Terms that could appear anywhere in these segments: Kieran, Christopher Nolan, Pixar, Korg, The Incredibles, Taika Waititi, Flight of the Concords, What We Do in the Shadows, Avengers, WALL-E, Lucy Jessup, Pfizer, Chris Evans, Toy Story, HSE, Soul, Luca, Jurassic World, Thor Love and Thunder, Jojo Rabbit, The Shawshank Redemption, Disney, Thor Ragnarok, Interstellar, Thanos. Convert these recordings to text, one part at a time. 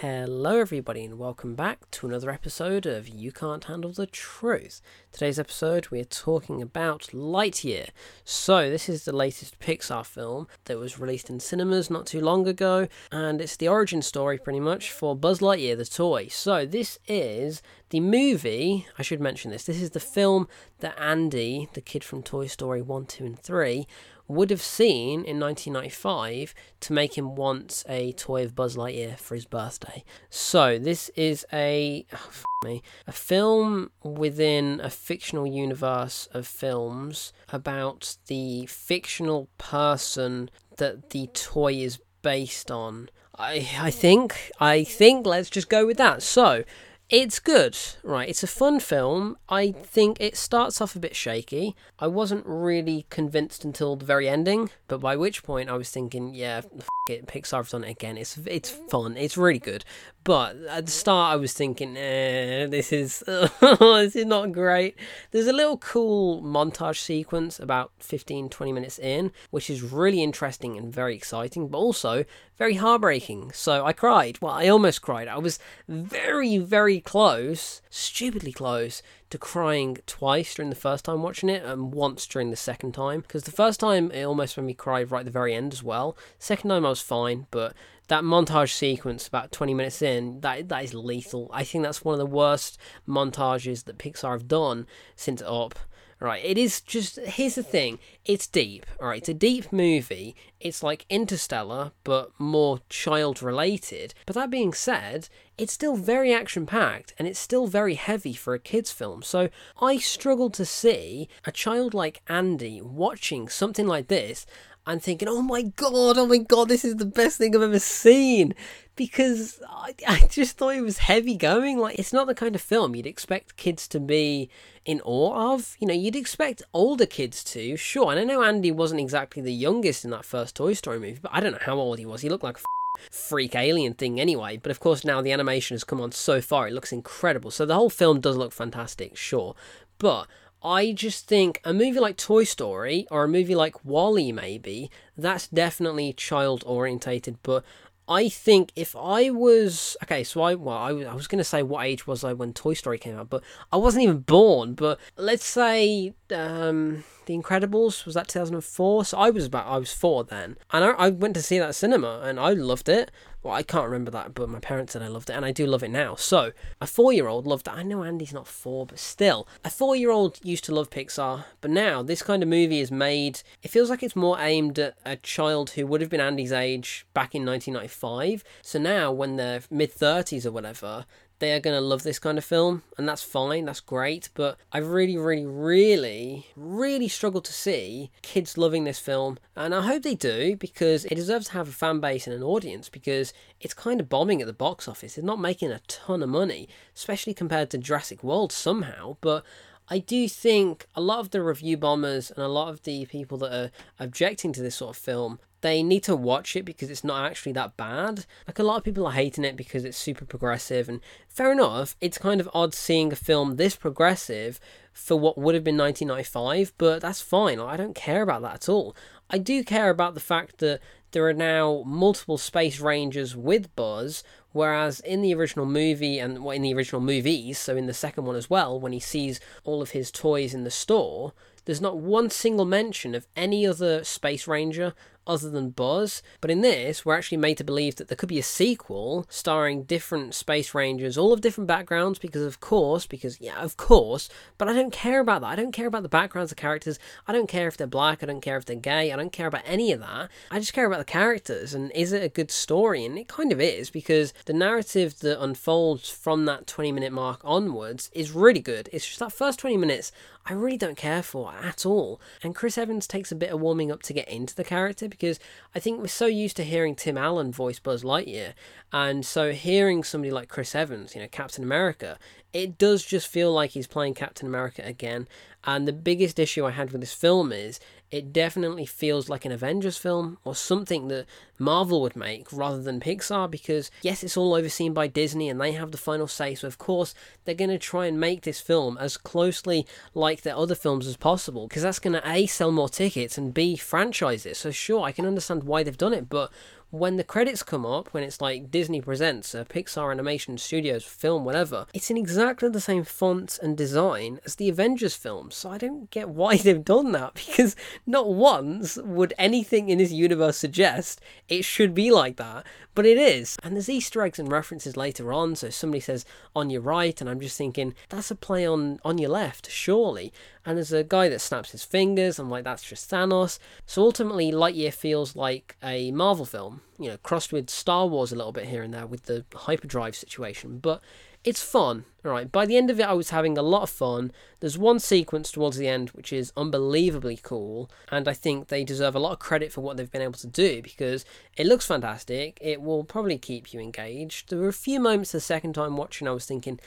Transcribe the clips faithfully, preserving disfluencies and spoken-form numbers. Hello everybody and welcome back to another episode of You Can't Handle the Truth. Today's episode we're talking about Lightyear. So this is the latest Pixar film that was released in cinemas not too long ago, and it's the origin story pretty much for Buzz Lightyear the toy. So this is the movie, I should mention this, this is the film that Andy, the kid from Toy Story one, two and three, would have seen in nineteen ninety-five to make him want a toy of Buzz Lightyear for his birthday. So this is a oh, f- me, a film within a fictional universe of films about the fictional person that the toy is based on. I I think I think let's just go with that. So it's good, right? It's a fun film. I think it starts off a bit shaky. I wasn't really convinced until the very ending, but by which point I was thinking, yeah, f- it, Pixar's done it again. It's it's fun. It's really good. But at the start, I was thinking, eh, this is this is not great. There's a little cool montage sequence about fifteen, twenty minutes in, which is really interesting and very exciting, but also very heartbreaking. So I cried. Well, I almost cried. I was very, very close, stupidly close, to crying twice during the first time watching it and once during the second time. Because the first time, it almost made me cry right at the very end as well. Second time, I was fine, but that montage sequence about twenty minutes in, that that is lethal. I think that's one of the worst montages that Pixar have done since Up. Right, it is just, here's the thing, it's deep, alright, it's a deep movie, it's like Interstellar, but more child-related, but that being said, it's still very action-packed, and it's still very heavy for a kid's film, so I struggle to see a child like Andy watching something like this, and thinking, oh my god, oh my god, this is the best thing I've ever seen, because I, I just thought it was heavy going. Like, it's not the kind of film you'd expect kids to be in awe of. You know, you'd expect older kids to, sure, and I know Andy wasn't exactly the youngest in that first Toy Story movie, but I don't know how old he was. He looked like a freak alien thing anyway, but of course now the animation has come on so far, it looks incredible, so the whole film does look fantastic, sure, but I just think a movie like Toy Story, or a movie like WALL-E maybe, that's definitely child-orientated, but I think if I was, okay, so I, well, I, I was going to say what age was I when Toy Story came out, but I wasn't even born, but let's say, um, The Incredibles, was that two thousand four? So I was about, I was four then, and I, I went to see that cinema, and I loved it. Well, I can't remember that, but my parents said I loved it, and I do love it now. So, a four-year-old loved it. I know Andy's not four, but still. A four-year-old used to love Pixar, but now this kind of movie is made, it feels like it's more aimed at a child who would have been Andy's age back in nineteen ninety-five. So now, when they're mid-thirties or whatever, they are going to love this kind of film, and that's fine, that's great, but I really, really, really, really struggle to see kids loving this film, and I hope they do, because it deserves to have a fan base and an audience, because it's kind of bombing at the box office. It's not making a ton of money, especially compared to Jurassic World somehow, but I do think a lot of the review bombers and a lot of the people that are objecting to this sort of film, they need to watch it because it's not actually that bad. Like, a lot of people are hating it because it's super progressive, and fair enough, it's kind of odd seeing a film this progressive for what would have been nineteen ninety-five, but that's fine. Like, I don't care about that at all. I do care about the fact that there are now multiple space rangers with Buzz, whereas in the original movie, and well, in the original movies, so in the second one as well, when he sees all of his toys in the store, there's not one single mention of any other space ranger other than Buzz, but in this, we're actually made to believe that there could be a sequel starring different space rangers, all of different backgrounds, because of course, because, yeah, of course, but I don't care about that. I don't care about the backgrounds of characters. I don't care if they're black. I don't care if they're gay. I don't care about any of that. I just care about the characters, and is it a good story? And it kind of is, because the narrative that unfolds from that twenty-minute mark onwards is really good. It's just that first twenty minutes I really don't care for at all, and Chris Evans takes a bit of warming up to get into the character, because I think we're so used to hearing Tim Allen voice Buzz Lightyear, and so hearing somebody like Chris Evans, you know, Captain America, it does just feel like he's playing Captain America again. And the biggest issue I had with this film is it definitely feels like an Avengers film or something that Marvel would make rather than Pixar, because yes, it's all overseen by Disney and they have the final say, so of course they're going to try and make this film as closely like their other films as possible, because that's going to A, sell more tickets, and B, franchise it. So sure, I can understand why they've done it, but when the credits come up, when it's like Disney presents a Pixar Animation Studios film, whatever, it's in exactly the same font and design as the Avengers films. So I don't get why they've done that, because not once would anything in this universe suggest it should be like that, but it is. And there's Easter eggs and references later on. So somebody says on your right, and I'm just thinking that's a play on on your left, surely. And there's a guy that snaps his fingers. I'm like, that's just Thanos. So ultimately, Lightyear feels like a Marvel film, you know, crossed with Star Wars a little bit here and there with the hyperdrive situation. But it's fun, all right? By the end of it, I was having a lot of fun. There's one sequence towards the end which is unbelievably cool, and I think they deserve a lot of credit for what they've been able to do, because it looks fantastic. It will probably keep you engaged. There were a few moments the second time watching I was thinking,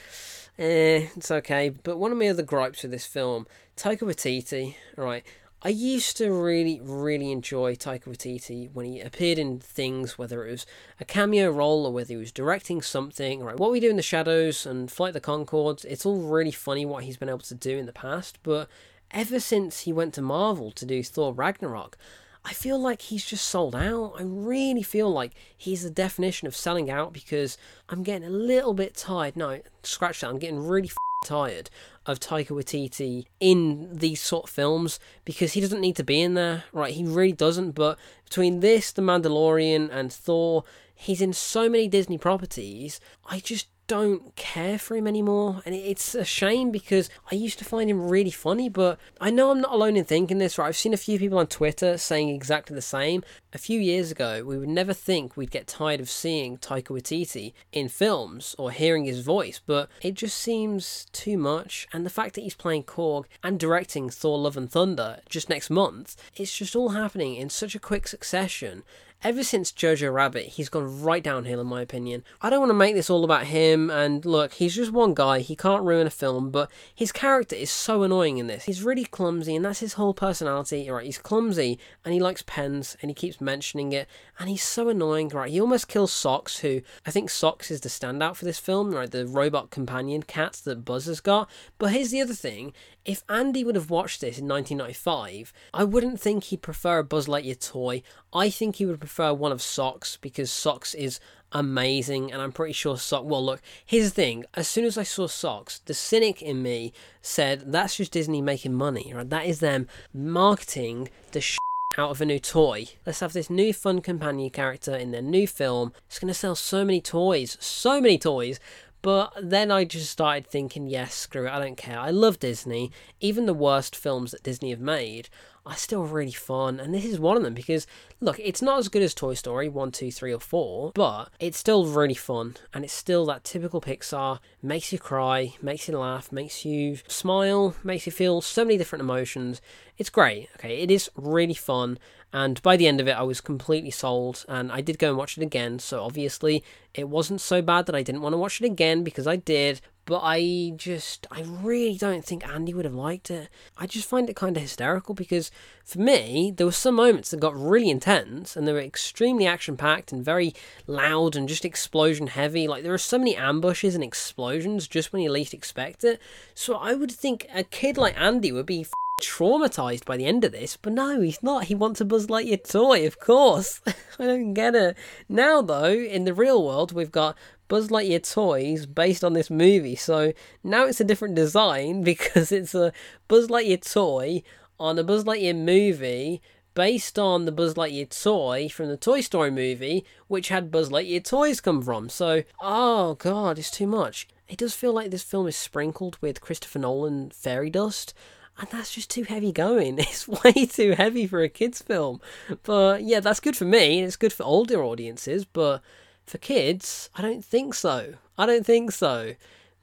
eh, it's okay. But one of my other gripes with this film, Taika Waititi, all right? I used to really, really enjoy Taika Waititi when he appeared in things, whether it was a cameo role or whether he was directing something. Right, What We Do in the Shadows and Flight of the Concords, it's all really funny what he's been able to do in the past, but ever since he went to Marvel to do Thor Ragnarok, I feel like he's just sold out. I really feel like he's the definition of selling out, because I'm getting a little bit tired. No, scratch that, I'm getting really f- tired of Taika Waititi in these sort of films, because he doesn't need to be in there, right? He really doesn't. But between this, The Mandalorian and Thor, he's in so many Disney properties, I just don't care for him anymore. And it's a shame, because I used to find him really funny. But I know I'm not alone in thinking this, right? I've seen a few people on Twitter saying exactly the same. A few years ago, we would never think we'd get tired of seeing Taika Waititi in films or hearing his voice, but it just seems too much. And the fact that he's playing Korg and directing Thor Love and Thunder just next month, it's just all happening in such a quick succession. Ever since Jojo Rabbit, he's gone right downhill, in my opinion. I don't want to make this all about him, and look, he's just one guy, he can't ruin a film, but his character is so annoying in this. He's really clumsy, and that's his whole personality, right? He's clumsy, and he likes pens, and he keeps mentioning it, and he's so annoying, right? He almost kills Socks, who, I think Socks is the standout for this film, right? The robot companion cat that Buzz has got. But here's the other thing, if Andy would have watched this in nineteen ninety-five, I wouldn't think he'd prefer a Buzz Lightyear toy. I think he would prefer prefer one of Socks, because Socks is amazing, and I'm pretty sure Socks... Well, look, here's the thing. As soon as I saw Socks, the cynic in me said, that's just Disney making money, right? That is them marketing the sh** out of a new toy. Let's have this new fun companion character in their new film. It's going to sell so many toys. So many toys. But then I just started thinking, yes, screw it, I don't care. I love Disney. Even the worst films that Disney have made are still really fun, and this is one of them, because look, it's not as good as Toy Story one, two, three, or four, but it's still really fun, and it's still that typical Pixar. Makes you cry, makes you laugh, makes you smile, makes you feel so many different emotions. It's great, okay? It is really fun, and by the end of it, I was completely sold, and I did go and watch it again, so obviously it wasn't so bad that I didn't want to watch it again, because I did. But I just, I really don't think Andy would have liked it. I just find it kind of hysterical, because for me, there were some moments that got really intense, and they were extremely action-packed and very loud and just explosion-heavy. Like, there are so many ambushes and explosions just when you least expect it. So I would think a kid like Andy would be f- traumatized by the end of this, but no, he's not. He wants a Buzz Lightyear toy, of course. I don't get it. Now, though, in the real world, we've got Buzz Lightyear toys based on this movie, so now it's a different design, because it's a Buzz Lightyear toy on a Buzz Lightyear movie based on the Buzz Lightyear toy from the Toy Story movie, which had Buzz Lightyear toys come from. So, oh god, it's too much. It does feel like this film is sprinkled with Christopher Nolan fairy dust, and that's just too heavy going. It's way too heavy for a kid's film. But yeah, that's good for me, it's good for older audiences, but for kids, I don't think so. I don't think so.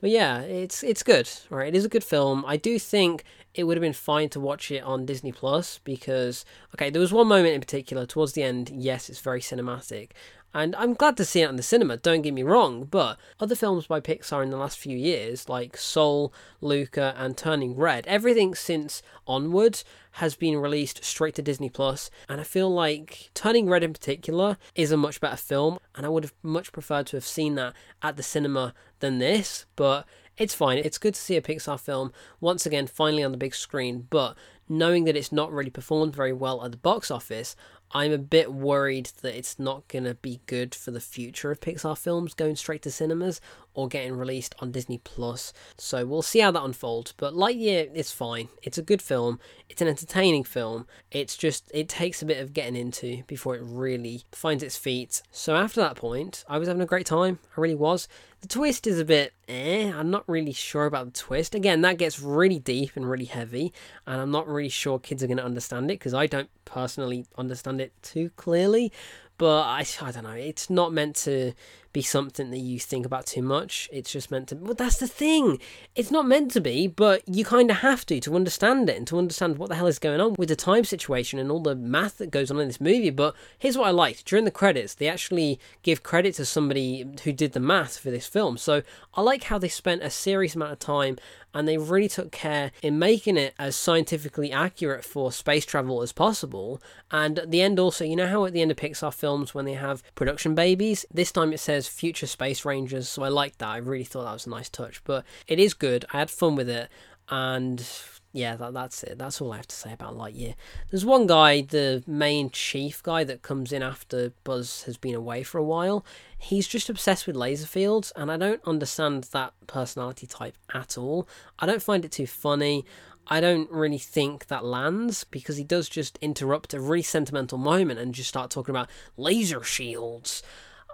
But yeah, it's it's good, right? It is a good film. I do think it would have been fine to watch it on Disney Plus, because, okay, there was one moment in particular towards the end. Yes, it's very cinematic, and I'm glad to see it in the cinema, don't get me wrong, but other films by Pixar in the last few years, like Soul, Luca, and Turning Red, everything since Onward has been released straight to Disney Plus, and I feel like Turning Red in particular is a much better film, and I would have much preferred to have seen that at the cinema than this, but it's fine. It's good to see a Pixar film, once again, finally on the big screen, but knowing that it's not really performed very well at the box office, I'm a bit worried that it's not going to be good for the future of Pixar films going straight to cinemas or getting released on Disney Plus. So we'll see how that unfolds. But Lightyear is fine. It's a good film. It's an entertaining film. It's just, it takes a bit of getting into before it really finds its feet. So after that point, I was having a great time. I really was. The twist is a bit eh. I'm not really sure about the twist. Again, that gets really deep and really heavy, and I'm not really sure kids are going to understand it, because I don't personally understand it too clearly. But I, I don't know. It's not meant to be something that you think about too much. It's just meant to... Well, that's the thing. It's not meant to be, but you kind of have to, to understand it and to understand what the hell is going on with the time situation and all the math that goes on in this movie. But here's what I liked. During the credits, they actually give credit to somebody who did the math for this film. So I like how they spent a serious amount of time and they really took care in making it as scientifically accurate for space travel as possible. And at the end also, you know how at the end of Pixar films when they have production babies, this time it says future space rangers, so I like that. I really thought that was a nice touch, but it is good. I had fun with it, and yeah, that, that's it. That's all I have to say about Lightyear. There's one guy, the main chief guy that comes in after Buzz has been away for a while. He's just obsessed with laser fields, and I don't understand that personality type at all. I don't find it too funny. I don't really think that lands, because he does just interrupt a really sentimental moment and just start talking about laser shields.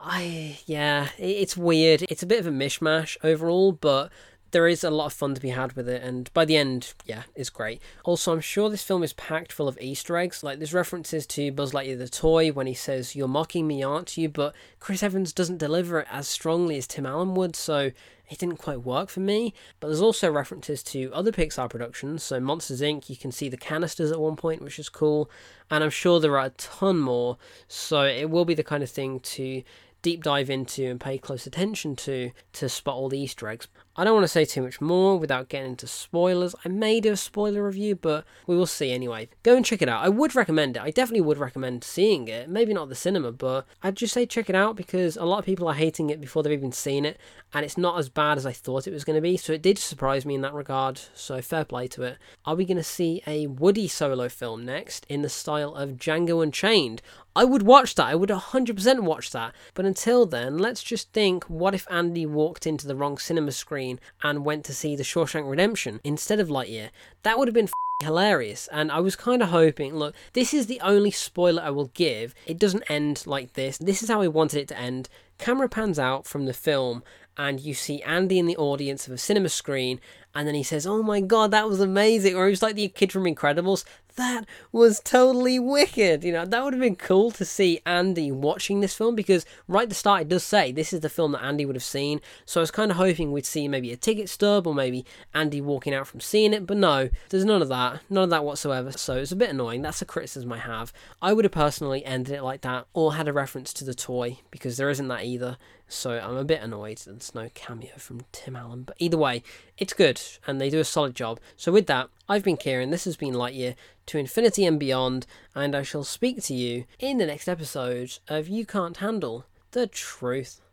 I, yeah, it's weird. It's a bit of a mishmash overall, but there is a lot of fun to be had with it, and by the end, yeah, it's great. Also, I'm sure this film is packed full of Easter eggs. Like, there's references to Buzz Lightyear the toy when he says, "You're mocking me, aren't you?" But Chris Evans doesn't deliver it as strongly as Tim Allen would, so it didn't quite work for me. But there's also references to other Pixar productions, so Monsters, Incorporated, you can see the canisters at one point, which is cool, and I'm sure there are a ton more, so it will be the kind of thing to deep dive into and pay close attention to, to spot all the Easter eggs. I don't want to say too much more without getting into spoilers. I may do a spoiler review, but we will see anyway. Go and check it out. I would recommend it. I definitely would recommend seeing it. Maybe not the cinema, but I'd just say check it out, because a lot of people are hating it before they've even seen it, and it's not as bad as I thought it was going to be, so it did surprise me in that regard, so fair play to it. Are we going to see a Woody solo film next in the style of Django Unchained? I would watch that. I would one hundred percent watch that. But until then, let's just think, what if Andy walked into the wrong cinema screen and went to see The Shawshank Redemption instead of Lightyear? That would have been f***ing hilarious. And I was kind of hoping, look, this is the only spoiler I will give. It doesn't end like this. This is how I wanted it to end. Camera pans out from the film and you see Andy in the audience of a cinema screen, and then he says, "Oh my god, that was amazing," or he was like the kid from Incredibles, "That was totally wicked." You know, that would have been cool to see Andy watching this film, because right at the start it does say this is the film that Andy would have seen, so I was kind of hoping we'd see maybe a ticket stub or maybe Andy walking out from seeing it, but no, there's none of that, none of that whatsoever, so it's a bit annoying. That's a criticism I have. I would have personally ended it like that, or had a reference to the toy, because there isn't that either. So I'm a bit annoyed that there's no cameo from Tim Allen. But either way, it's good, and they do a solid job. So with that, I've been Kieran, this has been Lightyear to Infinity and Beyond, and I shall speak to you in the next episode of You Can't Handle the Truth.